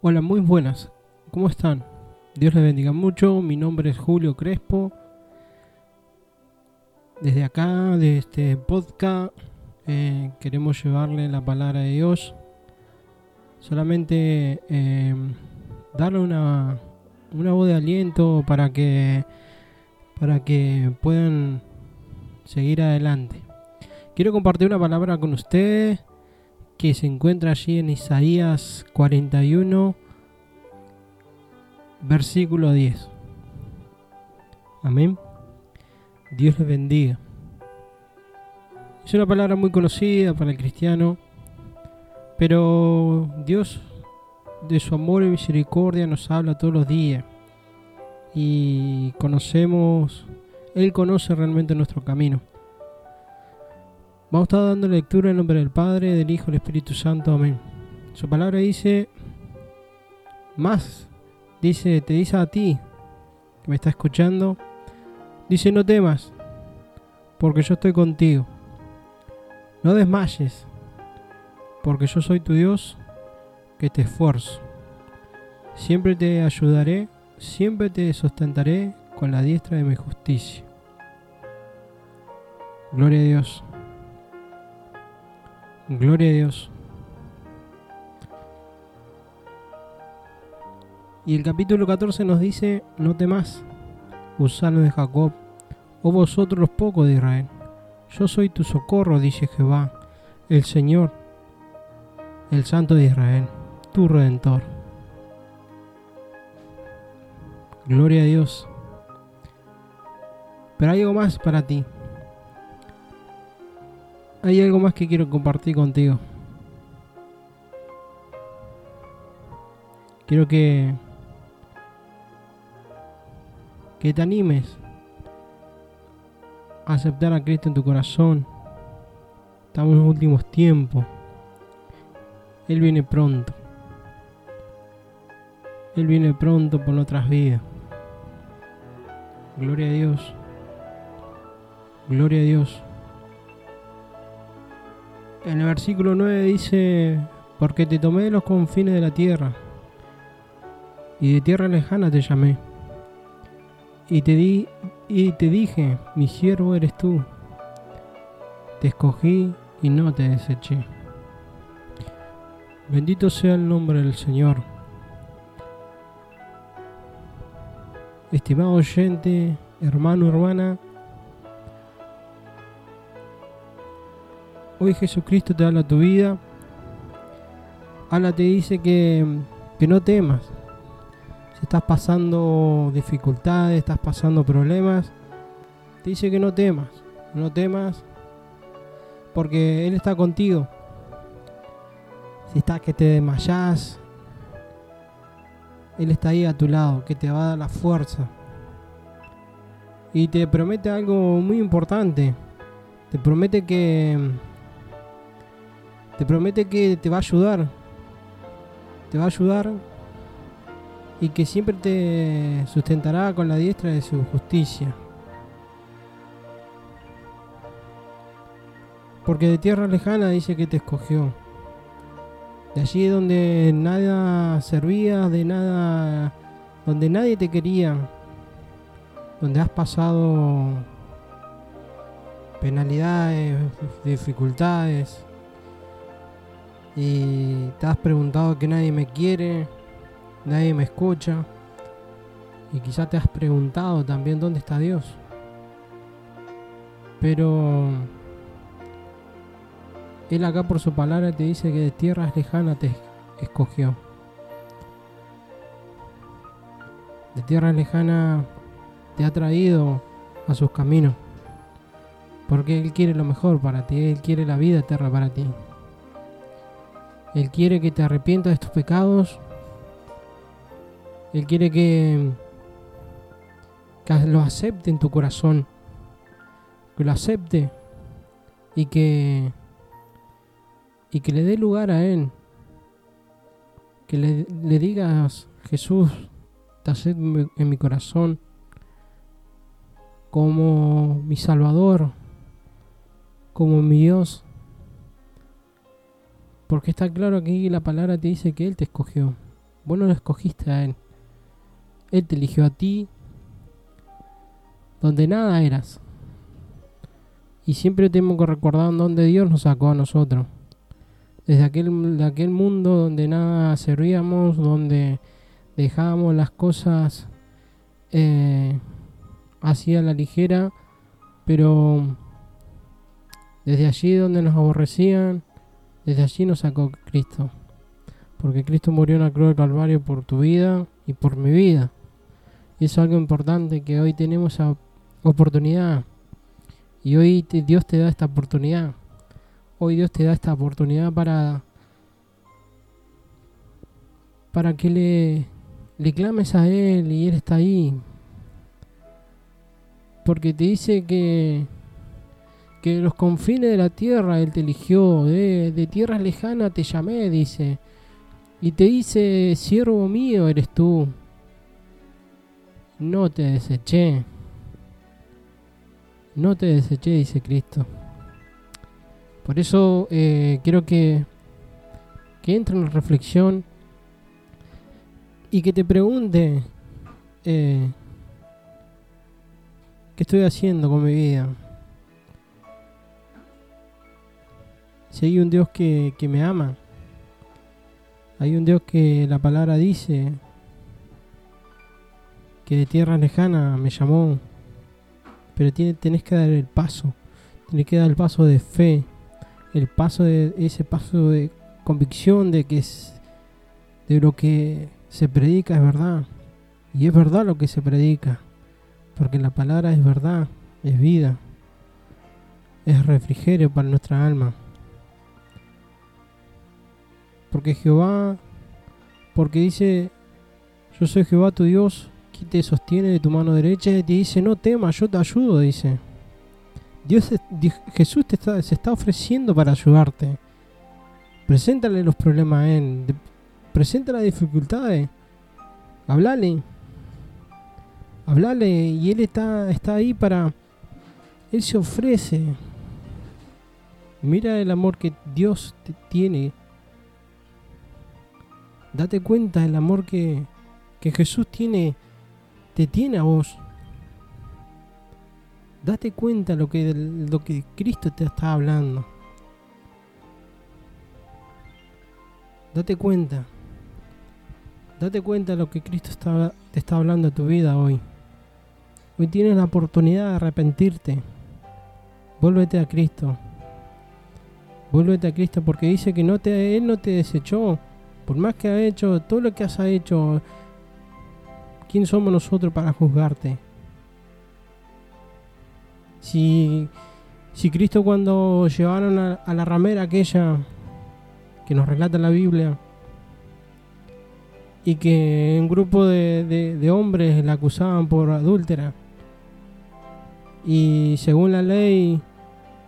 Hola, muy buenas, ¿cómo están? Dios les bendiga mucho, mi nombre es Julio Crespo. Desde acá, de este podcast, queremos llevarle la palabra de Dios. Solamente darle una voz de aliento para que puedan seguir adelante. Quiero compartir una palabra con ustedes que se encuentra allí en Isaías 41, versículo 10. Amén. Dios les bendiga. Es una palabra muy conocida para el cristiano, pero Dios, de su amor y misericordia, nos habla todos los días. Y Él conoce realmente nuestro camino. Vamos a estar dando lectura en nombre del Padre, del Hijo y del Espíritu Santo. Amén. Su palabra dice, te dice a ti que me está escuchando, dice: no temas, porque yo estoy contigo. No desmayes, porque yo soy tu Dios, que te esfuerzo. Siempre te ayudaré, siempre te sustentaré con la diestra de mi justicia. Gloria a Dios. Gloria a Dios. Y el capítulo 14 nos dice: no temas, gusano de Jacob, oh vosotros los pocos de Israel. Yo soy tu socorro, dice Jehová, el Señor, el Santo de Israel, tu Redentor. Gloria a Dios. Pero hay algo más para ti. Hay algo más que quiero compartir contigo. Quiero que te animes a aceptar a Cristo en tu corazón. Estamos en los últimos tiempos. Él viene pronto. Él viene pronto por nuestras vidas. Gloria a Dios. Gloria a Dios. En el versículo 9 dice: porque te tomé de los confines de la tierra, y de tierra lejana te llamé, y te dije, mi siervo eres tú. Te escogí y no te deseché. Bendito sea el nombre del Señor. Estimado oyente, hermano, hermana, hoy Jesucristo te habla tu vida. Te dice que no temas. Si estás pasando dificultades, estás pasando problemas, te dice que no temas, porque Él está contigo. Si estás que te desmayás, Él está ahí a tu lado, que te va a dar la fuerza. Y te promete algo muy importante. Te promete que te va a ayudar y que siempre te sustentará con la diestra de su justicia. Porque de tierra lejana dice que te escogió. De allí donde nada servía, donde nadie te quería, donde has pasado penalidades, dificultades, y te has preguntado que nadie me quiere, nadie me escucha, y quizás te has preguntado también dónde está Dios. Pero Él acá, por su palabra, te dice que de tierras lejanas te escogió. De tierras lejanas te ha traído a sus caminos, porque Él quiere lo mejor para ti. Él quiere la vida eterna para ti. Él quiere que te arrepientas de tus pecados. Él quiere que lo acepte en tu corazón, que lo acepte y que le dé lugar a Él, que le digas: Jesús, te acepto en mi corazón como mi Salvador, como mi Dios. Porque está claro aquí que la palabra te dice que Él te escogió. Vos no lo escogiste a Él. Él te eligió a ti, donde nada eras. Y siempre tenemos que recordar donde Dios nos sacó a nosotros. Desde aquel mundo donde nada servíamos, donde dejábamos las cosas así a la ligera, pero desde allí donde nos aborrecían, desde allí nos sacó Cristo. Porque Cristo murió en la cruz del Calvario por tu vida y por mi vida. Y eso es algo importante, que hoy tenemos esa oportunidad. Y hoy Dios te da esta oportunidad. Hoy Dios te da esta oportunidad para que le clames a Él, y Él está ahí. Porque te dice que los confines de la tierra Él te eligió, de tierras lejanas te llamé, dice. Y te dice, siervo mío eres tú, no te deseché. No te deseché, dice Cristo. Por eso quiero que entre en reflexión y que te pregunte ¿qué estoy haciendo con mi vida? Si hay un Dios que me ama, hay un Dios que la palabra dice que de tierra lejana me llamó, pero tenés que dar el paso, tenés que dar el paso de fe. Ese paso de convicción de que es de lo que se predica es verdad, y es verdad lo que se predica, porque la palabra es verdad, es vida, es refrigerio para nuestra alma. Porque Jehová, porque dice, yo soy Jehová tu Dios, que te sostiene de tu mano derecha y te dice, no temas, yo te ayudo, dice. Jesús se está ofreciendo para ayudarte. Preséntale los problemas a Él, preséntale las dificultades, háblale, y Él está ahí para... Él se ofrece. Mira el amor que Dios te tiene. Date cuenta del amor que Jesús te tiene a vos. Date cuenta lo que Cristo te está hablando. Date cuenta lo que Cristo te está hablando a tu vida hoy. Hoy tienes la oportunidad de arrepentirte. Vuélvete a Cristo, porque dice que Él no te desechó. Por más que ha hecho todo lo que has hecho, ¿quién somos nosotros para juzgarte? Si Cristo, cuando llevaron a la ramera aquella que nos relata la Biblia, y que un grupo de hombres la acusaban por adúltera, y según la ley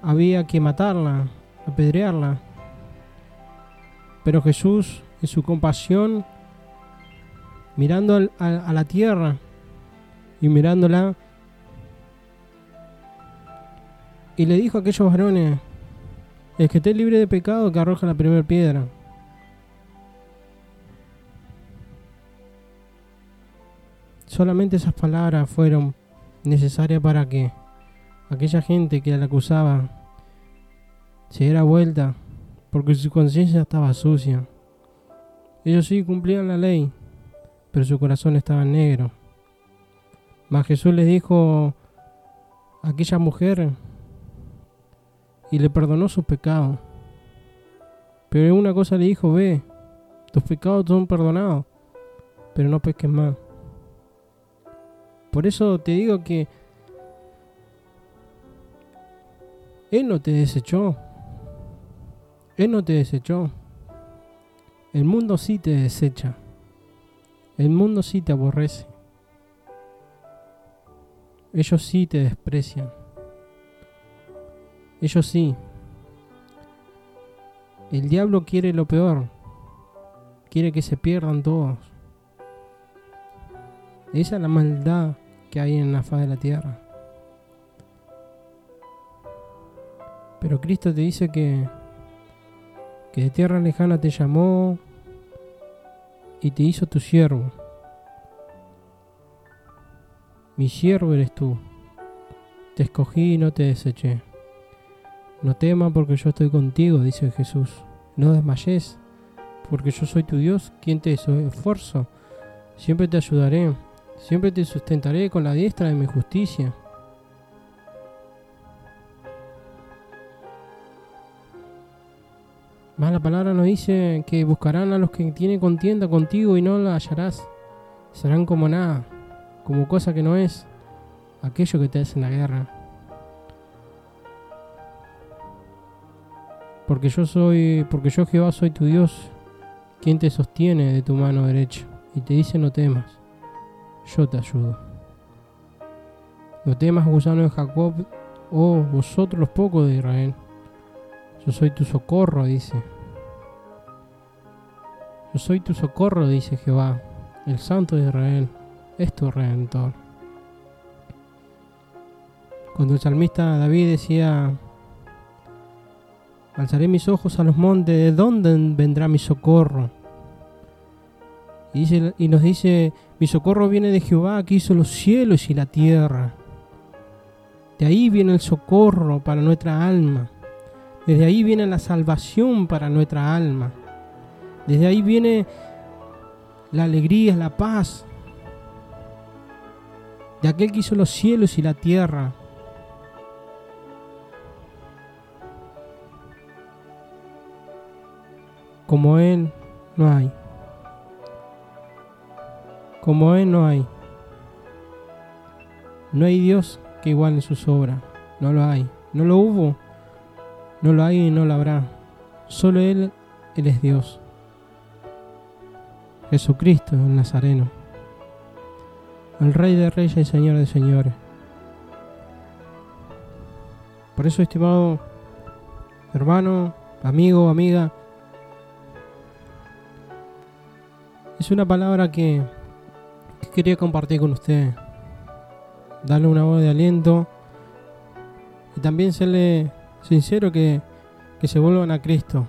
había que matarla, apedrearla, pero Jesús, en su compasión, mirando a la tierra y mirándola, y le dijo a aquellos varones, el que esté libre de pecado que arroje la primera piedra. Solamente esas palabras fueron necesarias para que aquella gente que la acusaba se diera vuelta, porque su conciencia estaba sucia. Ellos sí cumplían la ley, pero su corazón estaba negro. Mas Jesús les dijo a aquella mujer, y le perdonó sus pecados. Pero una cosa le dijo, ve, tus pecados son perdonados, pero no peques más. Por eso te digo que Él no te desechó. El mundo sí te desecha. El mundo sí te aborrece. Ellos sí te desprecian. Ellos sí. El diablo quiere lo peor. Quiere que se pierdan todos. Esa es la maldad que hay en la faz de la tierra. Pero Cristo te dice que que de tierra lejana te llamó y te hizo tu siervo. Mi siervo eres tú, te escogí y no te deseché. No temas porque yo estoy contigo, dice Jesús. No desmayes porque yo soy tu Dios, quien te esfuerzo. Siempre te ayudaré, siempre te sustentaré con la diestra de mi justicia. Más la palabra nos dice que buscarán a los que tienen contienda contigo y no la hallarás. Serán como nada, como cosa que no es, aquello que te hace en la guerra. Porque yo Jehová soy tu Dios, quien te sostiene de tu mano derecha y te dice no temas, yo te ayudo. No temas, gusano de Jacob, oh vosotros los pocos de Israel. Yo soy tu socorro, dice. Yo soy tu socorro, dice Jehová, el Santo de Israel, es tu Redentor. Cuando el salmista David decía: alzaré mis ojos a los montes, ¿de dónde vendrá mi socorro? Y nos dice: mi socorro viene de Jehová, que hizo los cielos y la tierra. De ahí viene el socorro para nuestra alma. Desde ahí viene la salvación para nuestra alma. Desde ahí viene la alegría, la paz. De aquel que hizo los cielos y la tierra. Como Él no hay. Como Él no hay. No hay Dios que iguale sus obras. No lo hay. No lo hubo. No lo hay y no lo habrá. Solo Él es Dios. Jesucristo, el Nazareno. El Rey de Reyes y Señor de Señores. Por eso, estimado hermano, amigo, amiga, es una palabra que quería compartir con usted. Darle una voz de aliento. Y también serle sincero, que se vuelvan a Cristo.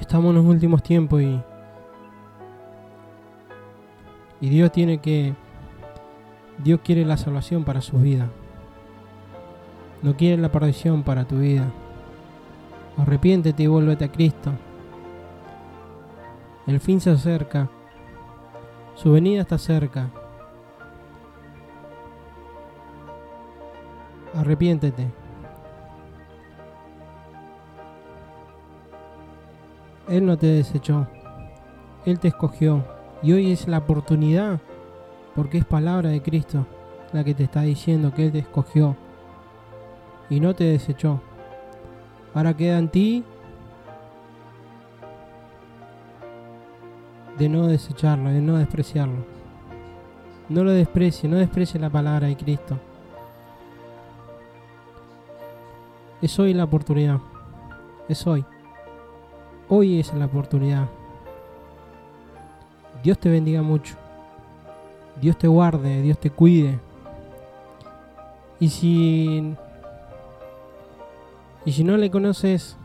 Estamos en los últimos tiempos y Dios quiere la salvación para su vida. No quiere la perdición para tu vida. Arrepiéntete y vuélvete a Cristo. El fin se acerca. Su venida está cerca. Arrepiéntete. Él no te desechó, Él te escogió y hoy es la oportunidad, porque es palabra de Cristo la que te está diciendo que Él te escogió y no te desechó. Ahora queda en ti de no desecharlo, de no despreciarlo. No lo desprecie, no desprecie la palabra de Cristo. Es hoy la oportunidad, es hoy. Hoy es la oportunidad. Dios te bendiga mucho. Dios te guarde, Dios te cuide. Y si no le conoces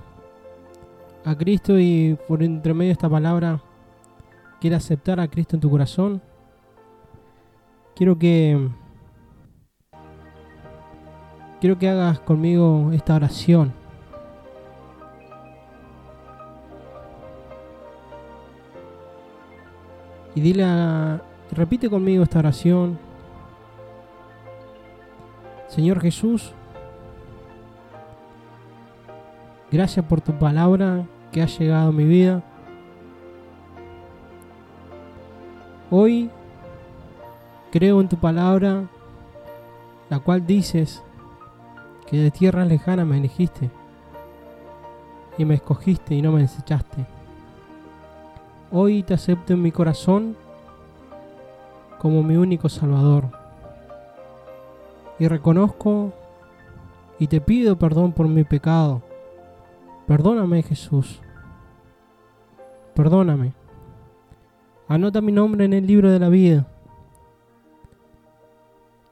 a Cristo y por entre medio de esta palabra quieres aceptar a Cristo en tu corazón, quiero que hagas conmigo esta oración. Y repite conmigo esta oración. Señor Jesús, gracias por tu palabra que ha llegado a mi vida. Hoy creo en tu palabra, la cual dices que de tierras lejanas me elegiste y me escogiste y no me desechaste. Hoy te acepto en mi corazón como mi único Salvador. Y reconozco y te pido perdón por mi pecado. Perdóname, Jesús. Perdóname. Anota mi nombre en el libro de la vida.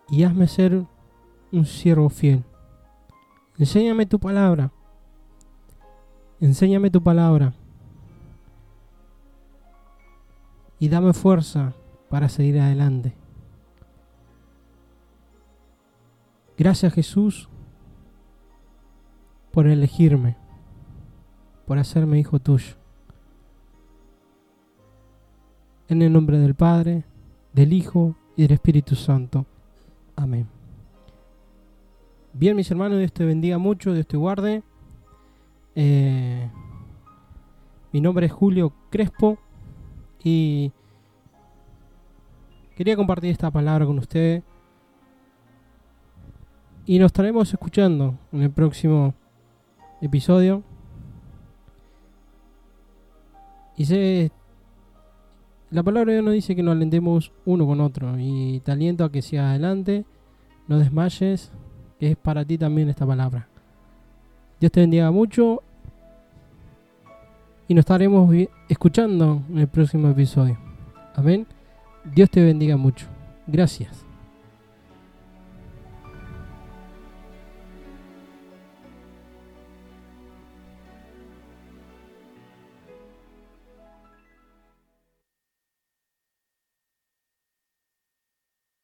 Y hazme ser un siervo fiel. Enséñame tu palabra. Enséñame tu palabra y dame fuerza para seguir adelante. Gracias, Jesús, por elegirme, por hacerme hijo tuyo. En el nombre del Padre, del Hijo y del Espíritu Santo. Amén. Bien, mis hermanos, Dios te bendiga mucho, Dios te guarde. Mi nombre es Julio Crespo y quería compartir esta palabra con ustedes. Y nos estaremos escuchando en el próximo episodio. Y la palabra de Dios nos dice que nos alentemos uno con otro. Y te aliento a que sigas adelante, no desmayes, que es para ti también esta palabra. Dios te bendiga mucho. Y nos estaremos escuchando en el próximo episodio. Amén. Dios te bendiga mucho. Gracias.